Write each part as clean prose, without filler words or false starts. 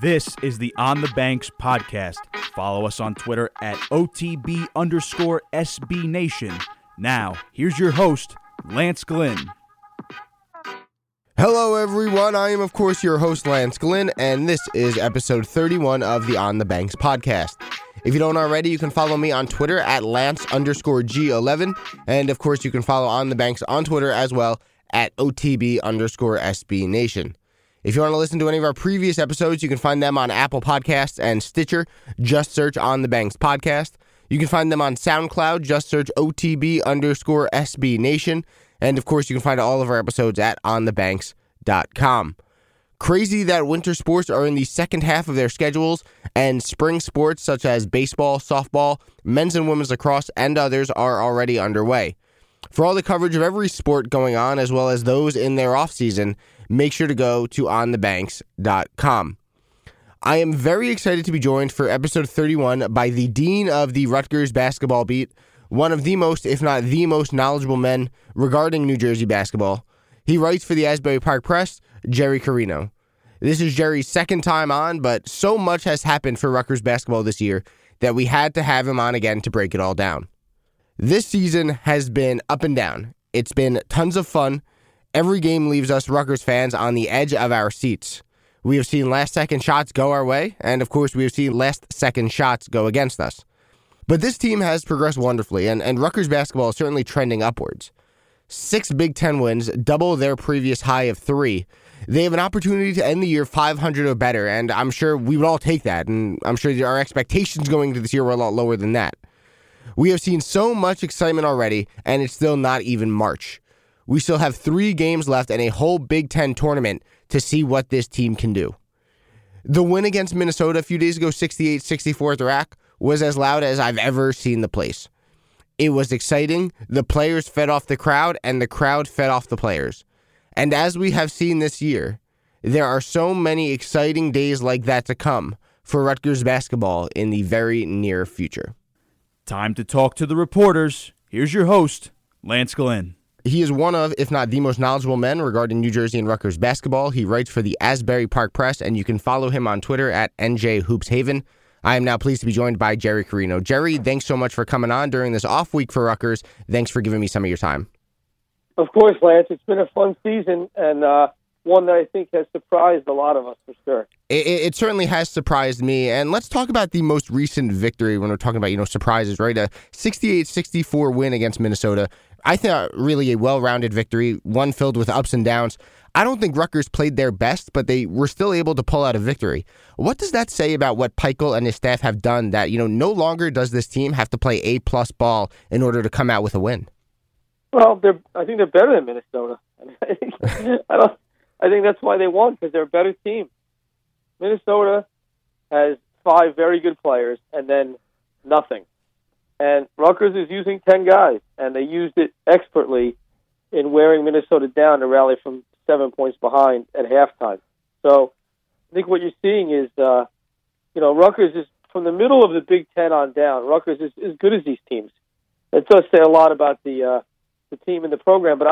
This is the On the Banks podcast. Follow us on Twitter at @OTB_SB Nation. Now, here's your host, Lance Glenn. Hello, everyone. I am, of course, your host, Lance Glenn, and this is episode 31 of the On the Banks podcast. If you don't already, you can follow me on Twitter at Lance_G11. And, of course, you can follow On the Banks on Twitter as well at @OTB_SB Nation. If you want to listen to any of our previous episodes, you can find them on Apple Podcasts and Stitcher. Just search On the Banks Podcast. You can find them on SoundCloud. Just search OTB_SB Nation. And, of course, you can find all of our episodes at onthebanks.com. Crazy that winter sports are in the second half of their schedules, and spring sports such as baseball, softball, men's and women's lacrosse, and others are already underway. For all the coverage of every sport going on, as well as those in their offseason, make sure to go to onthebanks.com. I am very excited to be joined for episode 31 by the dean of the Rutgers basketball beat, one of the most, if not the most, knowledgeable men regarding New Jersey basketball. He writes for the Asbury Park Press, Jerry Carino. This is Jerry's second time on, but so much has happened for Rutgers basketball this year that we had to have him on again to break it all down. This season has been up and down. It's been tons of fun. Every game leaves us Rutgers fans on the edge of our seats. We have seen last-second shots go our way, and of course we have seen last-second shots go against us. But this team has progressed wonderfully, and Rutgers basketball is certainly trending upwards. 6 Big Ten wins, double their previous high of 3. They have an opportunity to end the year 500 or better, and I'm sure we would all take that, and I'm sure our expectations going into this year were a lot lower than that. We have seen so much excitement already, and it's still not even March. We still have 3 games left and a whole Big Ten tournament to see what this team can do. The win against Minnesota a few days ago, 68-64 at the rack, was as loud as I've ever seen the place. It was exciting, the players fed off the crowd, and the crowd fed off the players. And as we have seen this year, there are so many exciting days like that to come for Rutgers basketball in the very near future. Time to talk to the reporters. Here's your host, Lance Glenn. He is one of, if not the most knowledgeable men regarding New Jersey and Rutgers basketball. He writes for the Asbury Park Press, and you can follow him on Twitter at NJHoopsHaven. I am now pleased to be joined by Jerry Carino. Jerry, thanks so much for coming on during this off week for Rutgers. Thanks for giving me some of your time. Of course, Lance. It's been a fun season, and one that I think has surprised a lot of us, for sure. It certainly has surprised me, and let's talk about the most recent victory when we're talking about, surprises, right? A 68-64 win against Minnesota. I thought really a well-rounded victory, one filled with ups and downs. I don't think Rutgers played their best, but they were still able to pull out a victory. What does that say about what Pikiell and his staff have done that, no longer does this team have to play A-plus ball in order to come out with a win? Well, I think they're better than Minnesota. I think that's why they won, because they're a better team. Minnesota has 5 very good players and then nothing. And Rutgers is using 10 guys, and they used it expertly in wearing Minnesota down to rally from 7 points behind at halftime. So I think what you're seeing is, Rutgers is, from the middle of the Big Ten on down, Rutgers is as good as these teams. That does say a lot about the team and the program, but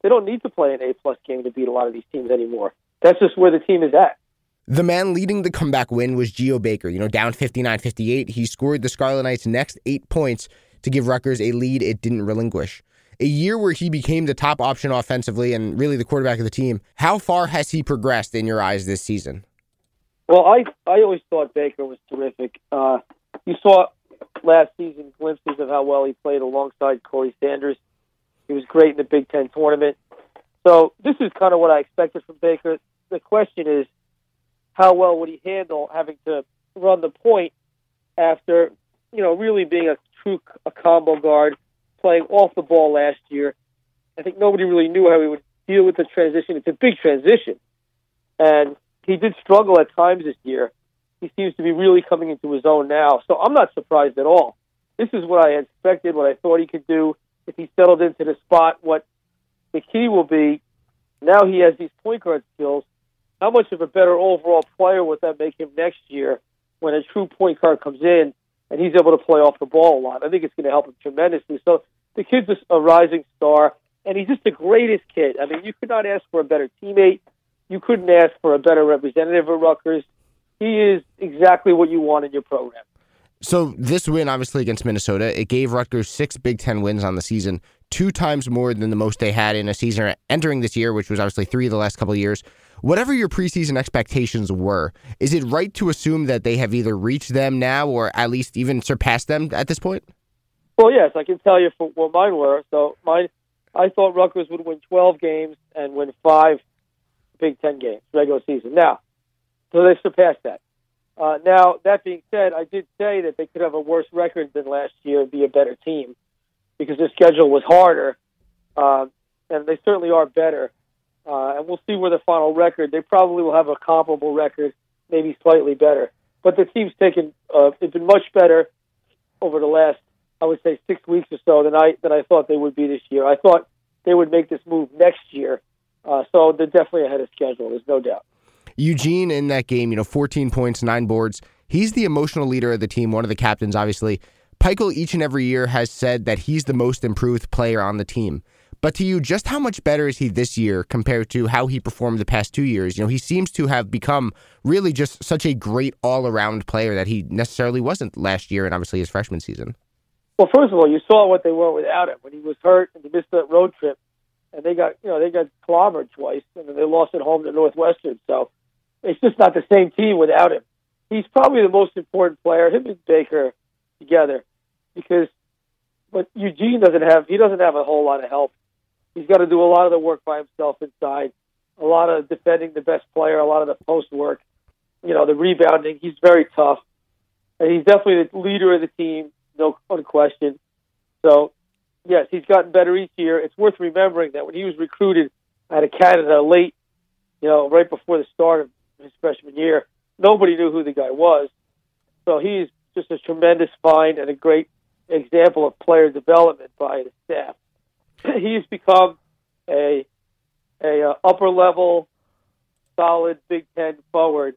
they don't need to play an A-plus game to beat a lot of these teams anymore. That's just where the team is at. The man leading the comeback win was Geo Baker. Down 59-58, he scored the Scarlet Knights' next 8 points to give Rutgers a lead it didn't relinquish. A year where he became the top option offensively and really the quarterback of the team. How far has he progressed in your eyes this season? Well, I always thought Baker was terrific. You saw last season glimpses of how well he played alongside Corey Sanders. He was great in the Big Ten tournament. So this is kind of what I expected from Baker. The question is, how well would he handle having to run the point after, really being a true combo guard, playing off the ball last year? I think nobody really knew how he would deal with the transition. It's a big transition. And he did struggle at times this year. He seems to be really coming into his own now. So I'm not surprised at all. This is what I expected, what I thought he could do. If he settled into the spot, what the key will be, now he has these point guard skills. How much of a better overall player would that make him next year when a true point guard comes in and he's able to play off the ball a lot? I think it's going to help him tremendously. So the kid's a rising star, and he's just the greatest kid. I mean, you could not ask for a better teammate. You couldn't ask for a better representative of Rutgers. he is exactly what you want in your program. So this win, obviously, against Minnesota, it gave Rutgers 6 Big Ten wins on the season, 2 times more than the most they had in a season entering this year, which was obviously 3 the last couple of years. Whatever your preseason expectations were, is it right to assume that they have either reached them now or at least even surpassed them at this point? Well, yes, I can tell you for what mine were. So I thought Rutgers would win 12 games and win 5 Big Ten games, regular season. Now, so they surpassed that. Now, that being said, I did say that they could have a worse record than last year and be a better team because their schedule was harder, and they certainly are better. And we'll see where the final record, they probably will have a comparable record, maybe slightly better. But the team's taken, it's been much better over the last, I would say, 6 weeks or so than I thought they would be this year. I thought they would make this move next year. So they're definitely ahead of schedule, there's no doubt. Eugene, in that game, 14 points, 9 boards. He's the emotional leader of the team, one of the captains, obviously. Pikiell, each and every year, has said that he's the most improved player on the team. But to you, just how much better is he this year compared to how he performed the past 2 years? He seems to have become really just such a great all-around player that he necessarily wasn't last year and obviously his freshman season. Well, first of all, you saw what they were without him. When he was hurt and he missed that road trip, and they got clobbered twice, and then they lost at home to Northwestern. So it's just not the same team without him. He's probably the most important player, him and Baker together, because but Eugene doesn't have a whole lot of help. He's got to do a lot of the work by himself inside, a lot of defending the best player, a lot of the post work, the rebounding. He's very tough, and he's definitely the leader of the team, no question. So, yes, he's gotten better each year. It's worth remembering that when he was recruited out of Canada late, right before the start of his freshman year, nobody knew who the guy was. So he's just a tremendous find and a great example of player development by the staff. He's become a upper-level, solid Big Ten forward,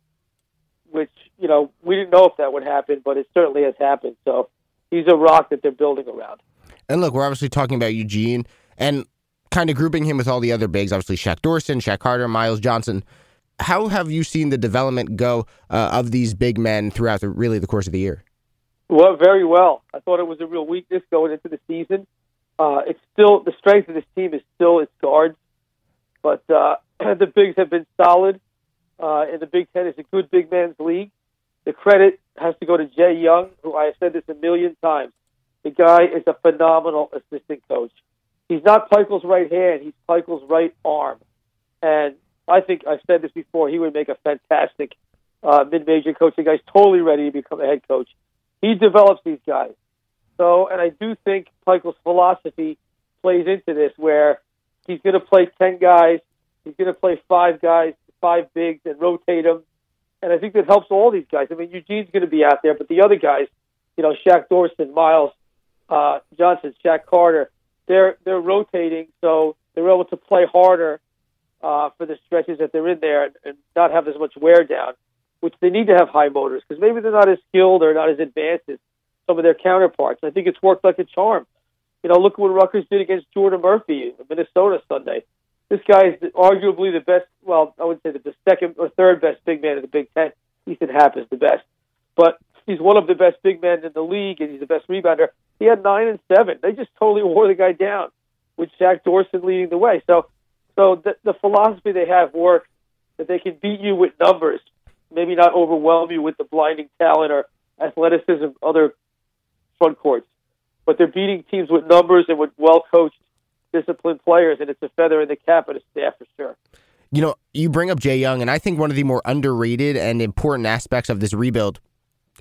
which, we didn't know if that would happen, but it certainly has happened. So he's a rock that they're building around. And look, we're obviously talking about Eugene and kind of grouping him with all the other bigs, obviously Shaq Doorson, Shaq Carter, Miles Johnson. How have you seen the development go of these big men throughout the course of the year? Well, very well. I thought it was a real weakness going into the season. It's still the strength of this team is still its guards, but the bigs have been solid, and the Big Ten is a good big man's league. The credit has to go to Jay Young, who I have said this a million times. The guy is a phenomenal assistant coach. He's not Pikell's right hand; he's Pikell's right arm. And I think I've said this before. He would make a fantastic mid-major coach. The guy's totally ready to become a head coach. He develops these guys. So, and I do think Pikell's philosophy plays into this, where he's going to play 10 guys, he's going to play 5 guys, 5 bigs, and rotate them. And I think that helps all these guys. I mean, Eugene's going to be out there, but the other guys, Shaq Doorson, Miles Johnson, Shaq Carter, they're rotating, so they're able to play harder for the stretches that they're in there and not have as much wear down, which they need to have high motors because maybe they're not as skilled or not as advanced as some of their counterparts. I think it's worked like a charm. Look what Rutgers did against Jordan Murphy in Minnesota Sunday. This guy is arguably the best, well, I would say the second or third best big man in the Big Ten. Ethan Happ is the best. But he's one of the best big men in the league, and he's the best rebounder. He had 9 and 7. They just totally wore the guy down, with Shaq Doorson leading the way. So the philosophy they have works, that they can beat you with numbers, maybe not overwhelm you with the blinding talent or athleticism of other front courts, but they're beating teams with numbers and with well-coached, disciplined players, and it's a feather in the cap of the staff for sure. You bring up Jay Young, and I think one of the more underrated and important aspects of this rebuild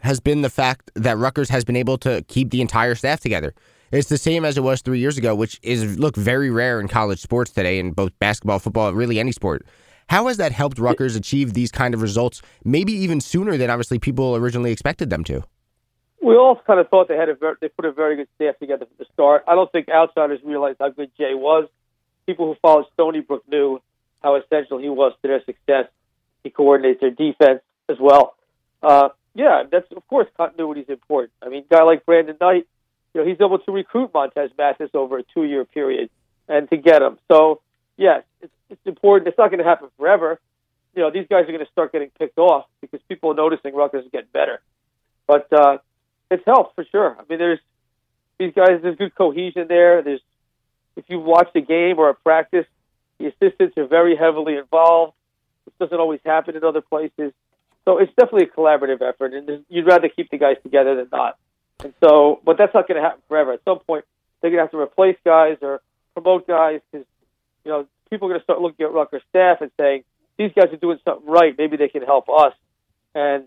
has been the fact that Rutgers has been able to keep the entire staff together. It's the same as it was 3 years ago, which is, look, very rare in college sports today, in both basketball, football, really any sport. How has that helped Rutgers achieve these kind of results, maybe even sooner than obviously people originally expected them to? We all kind of thought they put a very good staff together from the start. I don't think outsiders realized how good Jay was. People who followed Stony Brook knew how essential he was to their success. He coordinates their defense as well. Yeah, that's, of course, continuity is important. I mean, a guy like Brandon Knight, he's able to recruit Montez Mathis over a 2-year period and to get him. So, yes, it's important. It's not going to happen forever, you know, these guys are going to start getting picked off because people are noticing Rutgers is getting better. But it's helped for sure. I mean, there's good cohesion there. If you watch a game or a practice, the assistants are very heavily involved. This doesn't always happen in other places. So it's definitely a collaborative effort, and you'd rather keep the guys together than not. And so, but that's not going to happen forever. At some point, they're going to have to replace guys or promote guys because, you know, people are going to start looking at Rutgers staff and saying, these guys are doing something right. Maybe they can help us. And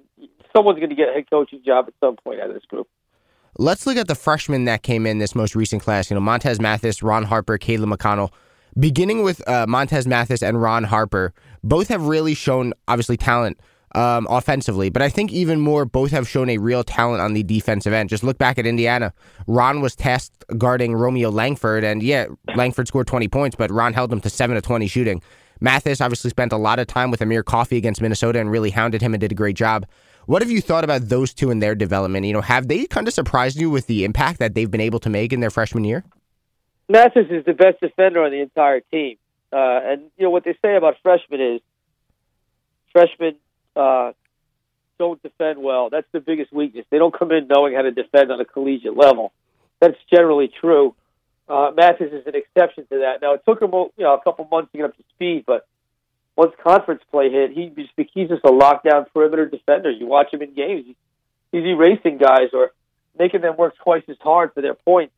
someone's going to get a head coaching job at some point out of this group. Let's look at the freshmen that came in this most recent class. You know, Montez Mathis, Ron Harper, Caleb McConnell. Beginning with Montez Mathis and Ron Harper, both have really shown, obviously, talent offensively. But I think even more, both have shown a real talent on the defensive end. Just look back at Indiana. Ron was tasked guarding Romeo Langford. And, yeah, Langford scored 20 points, but Ron held him to 7-20 shooting. Mathis obviously spent a lot of time with Amir Coffey against Minnesota and really hounded him and did a great job. What have you thought about those two and their development? You know, have they kind of surprised you with the impact that they've been able to make in their freshman year? Mathis is the best defender on the entire team. And, you know, what they say about freshmen is freshmen don't defend well. That's the biggest weakness. They don't come in knowing how to defend on a collegiate level. That's generally true. Mathis is an exception to that. Now, it took him a couple months to get up to speed, but once conference play hit, he's just a lockdown perimeter defender. You watch him in games. He's erasing guys or making them work twice as hard for their points.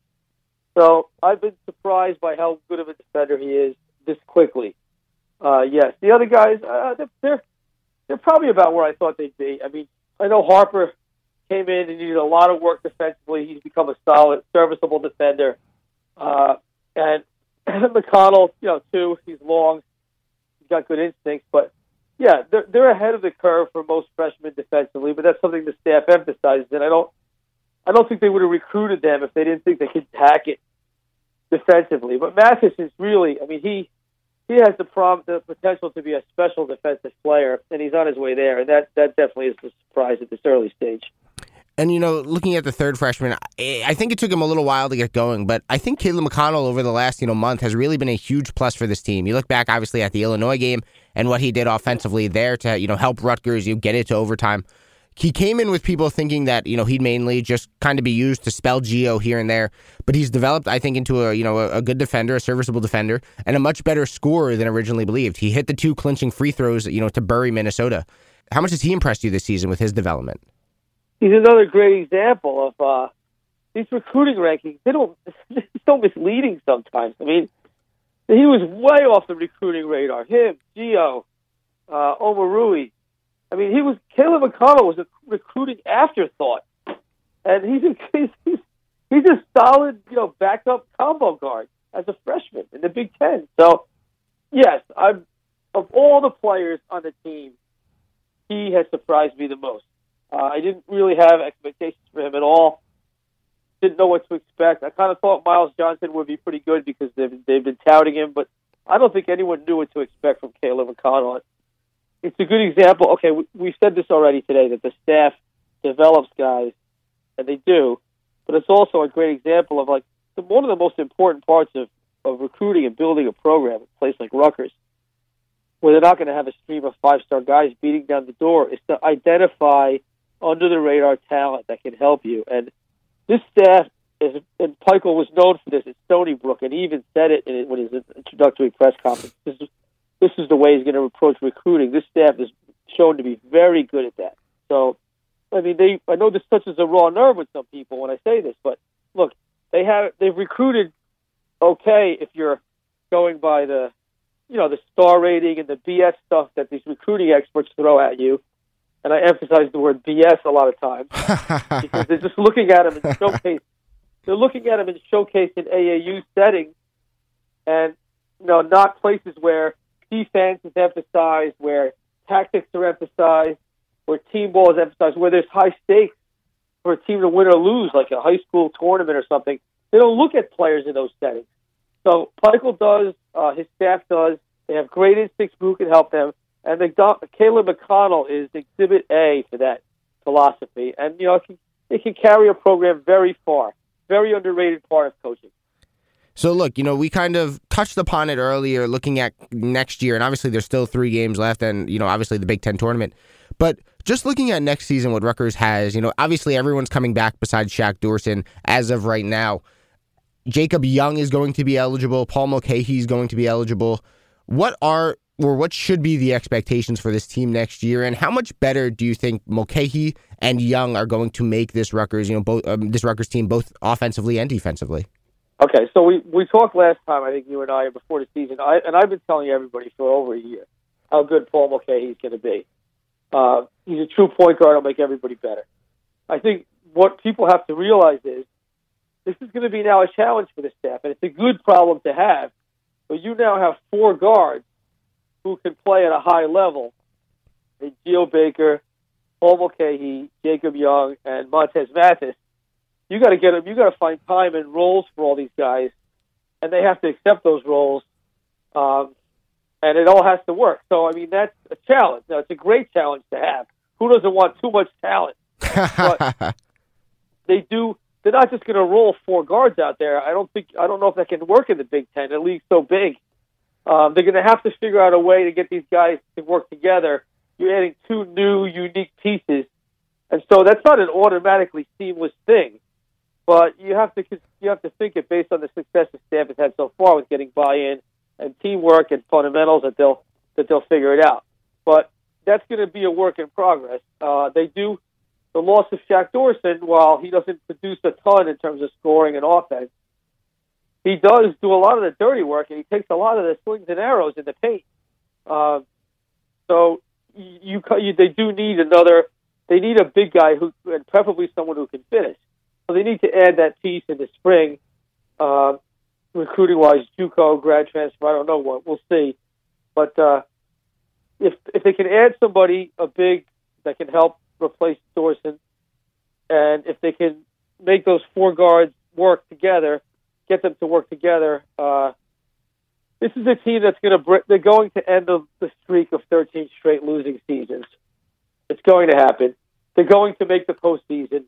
So I've been surprised by how good of a defender he is this quickly. Yes, the other guys, they're probably about where I thought they'd be. I mean, I know Harper came in and needed a lot of work defensively. He's become a solid, serviceable defender. And McConnell, you know, too, he's long. Got good instincts, but yeah, they're ahead of the curve for most freshmen defensively. But that's something the staff emphasizes, and I don't think they would have recruited them if they didn't think they could hack it defensively. But Mathis is really, I mean, he has the potential to be a special defensive player, and he's on his way there. And that definitely is a surprise at this early stage. And, you know, looking at the third freshman, I think it took him a little while to get going, but I think Caleb McConnell over the last, month has really been a huge plus for this team. You look back, obviously, at the Illinois game and what he did offensively there to, help Rutgers, get it to overtime. He came in with people thinking that, he'd mainly just kind of be used to spell Geo here and there, but he's developed, I think, into a good defender, a serviceable defender, and a much better scorer than originally believed. He hit the two clinching free throws, to bury Minnesota. How much has he impressed you this season with his development? He's another great example of these recruiting rankings. They're so misleading sometimes. I mean, he was way off the recruiting radar. Him, Geo, Omoruyi. I mean, Caleb McConnell was a recruiting afterthought, and he's a solid, backup combo guard as a freshman in the Big Ten. So, yes, of all the players on the team, he has surprised me the most. I didn't really have expectations for him at all. Didn't know what to expect. I kind of thought Miles Johnson would be pretty good because they've been touting him, but I don't think anyone knew what to expect from Caleb McConnell. It's a good example. Okay, we said this already today, that the staff develops guys, and they do, but it's also a great example of one of the most important parts of recruiting and building a program at a place like Rutgers, where they're not going to have a stream of five-star guys beating down the door, is to identify under-the-radar talent that can help you. And this staff, and Pikiell was known for this at Stony Brook, and he even said it when his introductory press conference. This is the way he's going to approach recruiting. This staff is shown to be very good at that. So, I mean, I know this touches a raw nerve with some people when I say this, but look, they've recruited okay if you're going by the, the star rating and the BS stuff that these recruiting experts throw at you. And I emphasize the word BS a lot of times because they're just looking at him in showcase. They're looking at him in showcase in AAU settings, and not places where defense is emphasized, where tactics are emphasized, where team ball is emphasized, where there's high stakes for a team to win or lose, like a high school tournament or something. They don't look at players in those settings. So Pikiell does, his staff does. They have great instincts who can help them. And Caleb McConnell is Exhibit A for that philosophy. And, it can carry a program very far. Very underrated part of coaching. So, look, you know, we kind of touched upon it earlier looking at next year, and obviously there's still 3 games left and, you know, obviously the Big Ten tournament. But just looking at next season, what Rutgers has, you know, obviously everyone's coming back besides Shaq Doorson as of right now. Jacob Young is going to be eligible. Paul Mulcahy is going to be eligible. What should be the expectations for this team next year, and how much better do you think Mulcahy and Young are going to make this Rutgers, you know, this Rutgers team, both offensively and defensively? Okay, so we talked last time, I think you and I, before the season, and I've been telling everybody for over a year how good Paul Mulcahy is going to be. He's a true point guard. He'll make everybody better. I think what people have to realize is this is going to be now a challenge for the staff, and it's a good problem to have, but you now have 4 guards who can play at a high level, and Geo Baker, Paul Mulcahy, Jacob Young, and Montez Mathis. You got to get them. You got to find time and roles for all these guys, and they have to accept those roles, and it all has to work. So, I mean, that's a challenge. Now, it's a great challenge to have. Who doesn't want too much talent? But they do. They're not just going to roll 4 guards out there. I don't know if that can work in the Big Ten. The league's so big. They're going to have to figure out a way to get these guys to work together. You're adding 2 new, unique pieces, and so that's not an automatically seamless thing. But you have to think it based on the success the staff has had so far with getting buy-in and teamwork and fundamentals that they'll figure it out. But that's going to be a work in progress. The loss of Shaq Doorson, while he doesn't produce a ton in terms of scoring and offense, he does do a lot of the dirty work and he takes a lot of the slings and arrows in the paint. They need a big guy who, and preferably someone who can finish. So they need to add that piece in the spring, recruiting-wise, JUCO, grad transfer, I don't know what. We'll see. But if they can add somebody, a big, that can help replace Doorson, and if they can make those 4 guards work together, get them to work together, this is a team that's they're going to end the streak of 13 straight losing seasons. It's going to happen. They're going to make the postseason.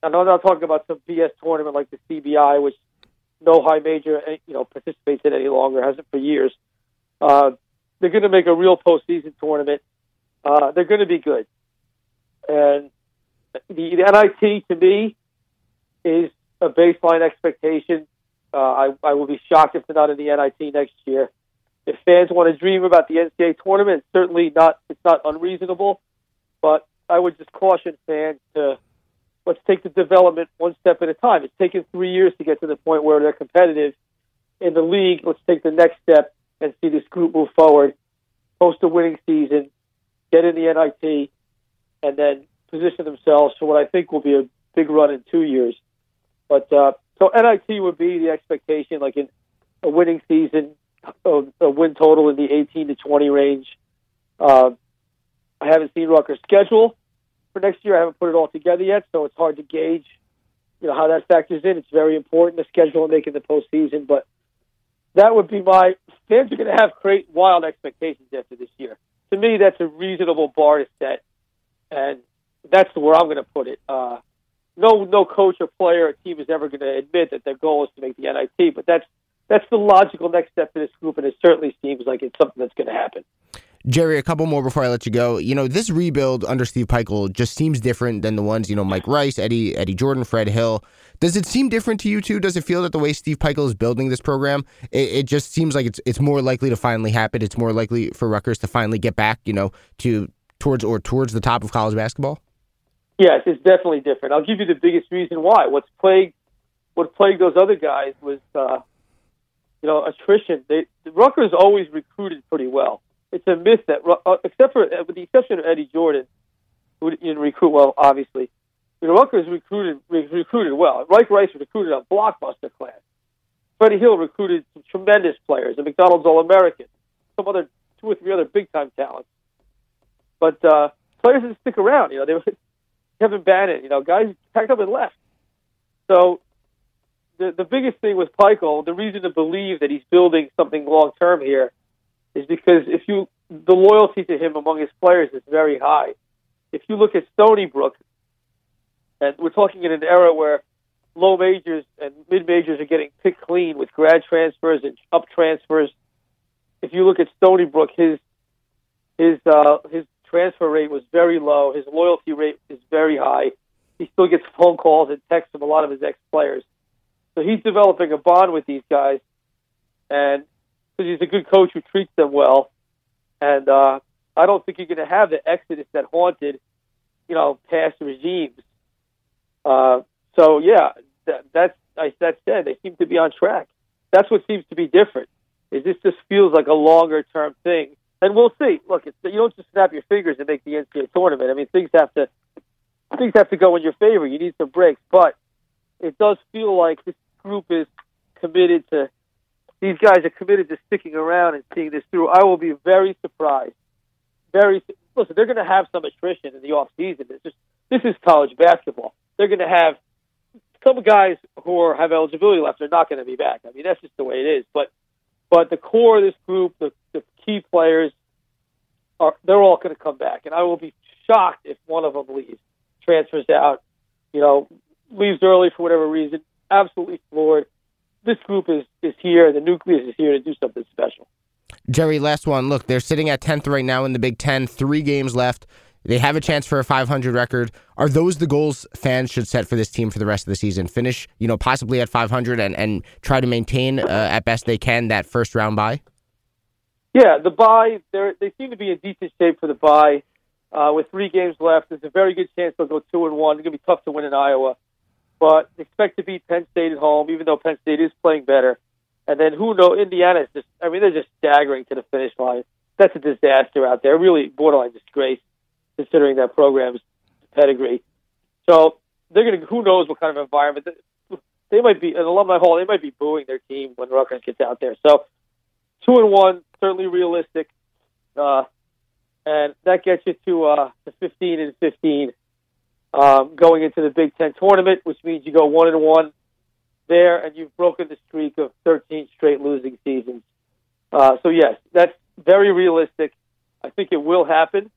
And I'm not talking about some BS tournament like the CBI, which no high major participates in any longer, hasn't for years. They're going to make a real postseason tournament. They're going to be good. And the NIT, to me, is a baseline expectation. I will be shocked if they're not in the NIT next year. If fans want to dream about the NCAA tournament, certainly not. It's not unreasonable. But I would just caution fans to... Let's take the development one step at a time. It's taken 3 years to get to the point where they're competitive in the league. Let's take the next step and see this group move forward, post a winning season, get in the NIT, and then position themselves for what I think will be a big run in 2 years. But so NIT would be the expectation, like in a winning season, a win total in the 18 to 20 range. I haven't seen Rutgers' schedule for next year. I haven't put it all together yet, so it's hard to gauge, how that factors in. It's very important, the schedule and making the postseason, but that would be my... Fans are going to have great, wild expectations after this year. To me, that's a reasonable bar to set, and that's where I'm going to put it. No coach or player or team is ever going to admit that their goal is to make the NIT, but that's the logical next step for this group, and it certainly seems like it's something that's going to happen. Jerry, a couple more before I let you go. You know, this rebuild under Steve Pikiell just seems different than the ones, Mike Rice, Eddie Jordan, Fred Hill. Does it seem different to you too? Does it feel that the way Steve Pikiell is building this program, it just seems like it's more likely to finally happen? It's more likely for Rutgers to finally get back, towards the top of college basketball? Yes, it's definitely different. I'll give you the biggest reason why. What plagued those other guys was, attrition. Rutgers always recruited pretty well. It's a myth that, with the exception of Eddie Jordan, who didn't recruit well, obviously, Rutgers recruited well. Mike Rice recruited a blockbuster class. Freddie Hill recruited some tremendous players, a McDonald's All-American, some other 2 or 3 other big-time talents. But players didn't stick around. They were Kevin Bannon. Guys packed up and left. So the biggest thing with Pikiell, the reason to believe that he's building something long-term here, is because the loyalty to him among his players is very high. If you look at Stony Brook, and we're talking in an era where low majors and mid-majors are getting picked clean with grad transfers and up transfers. If you look at Stony Brook, his transfer rate was very low. His loyalty rate is very high. He still gets phone calls and texts from a lot of his ex-players. So he's developing a bond with these guys, and because he's a good coach who treats them well. And I don't think you're going to have the exodus that haunted, past regimes. So yeah, that's said. They seem to be on track. That's what seems to be different. Is this just feels like a longer term thing, and we'll see. Look, you don't just snap your fingers and make the NCAA tournament. I mean, things have to go in your favor. You need some breaks, but it does feel like this group is committed to. These guys are committed to sticking around and seeing this through. I will be very surprised. Listen, they're going to have some attrition in the off season. This is college basketball. They're going to have some guys who have eligibility left. They're not going to be back. I mean, that's just the way it is. But the core of this group, the key players, they're all going to come back. And I will be shocked if one of them leaves, transfers out, leaves early for whatever reason. Absolutely floored. This group is here. The nucleus is here to do something special. Jerry, last one. Look, they're sitting at 10th right now in the Big Ten. 3 games left. They have a chance for a 500 record. Are those the goals fans should set for this team for the rest of the season? Finish, possibly at 500 and try to maintain at best they can that first round bye? Yeah, the bye, they seem to be in decent shape for the bye. With 3 games left, there's a very good chance they'll go 2-1. It's going to be tough to win in Iowa. But expect to beat Penn State at home, even though Penn State is playing better. And then who knows? Indiana's they're just staggering to the finish line. That's a disaster out there. Really borderline disgrace, considering that program's pedigree. So who knows what kind of environment they might be. An alumni hall, they might be booing their team when Rutgers gets out there. So 2-1, certainly realistic, and that gets you to 15-15. Going into the Big Ten tournament, which means you go 1-1 there, and you've broken the streak of 13 straight losing seasons. So yes, that's very realistic. I think it will happen,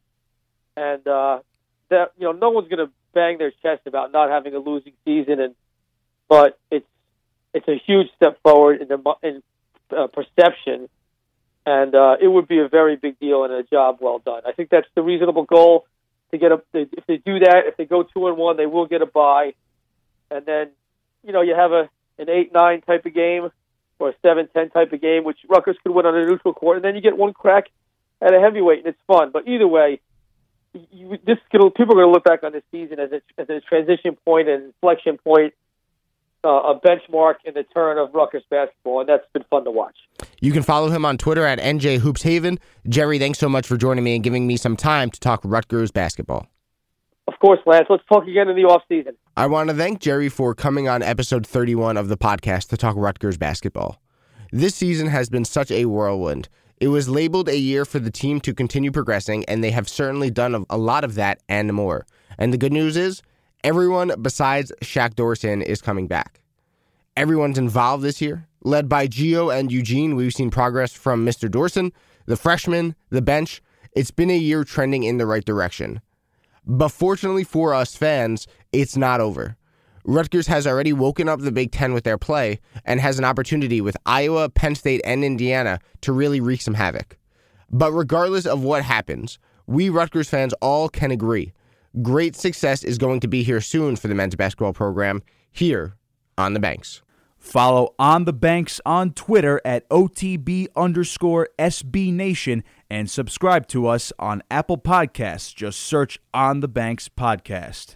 and no one's going to bang their chest about not having a losing season. But it's a huge step forward in perception, and it would be a very big deal and a job well done. I think that's the reasonable goal. To get if they do that, if they go 2-1, they will get a bye, and then you have an 8-9 type of game or a 7-10 type of game, which Rutgers could win on a neutral court, and then you get one crack at a heavyweight, and it's fun. But either way, people are going to look back on this season as a transition point, an inflection point, a benchmark in the turn of Rutgers basketball, and that's been fun to watch. You can follow him on Twitter at NJHoopsHaven. Jerry, thanks so much for joining me and giving me some time to talk Rutgers basketball. Of course, Lance. Let's talk again in the offseason. I want to thank Jerry for coming on episode 31 of the podcast to talk Rutgers basketball. This season has been such a whirlwind. It was labeled a year for the team to continue progressing, and they have certainly done a lot of that and more. And the good news is, everyone besides Shaq Doorson is coming back. Everyone's involved this year. Led by Geo and Eugene, we've seen progress from Mr. Doorson, the freshman, the bench. It's been a year trending in the right direction. But fortunately for us fans, it's not over. Rutgers has already woken up the Big Ten with their play and has an opportunity with Iowa, Penn State, and Indiana to really wreak some havoc. But regardless of what happens, we Rutgers fans all can agree. Great success is going to be here soon for the men's basketball program here on the Banks. Follow On the Banks on Twitter at @OTB_SB Nation and subscribe to us on Apple Podcasts. Just search On the Banks Podcast.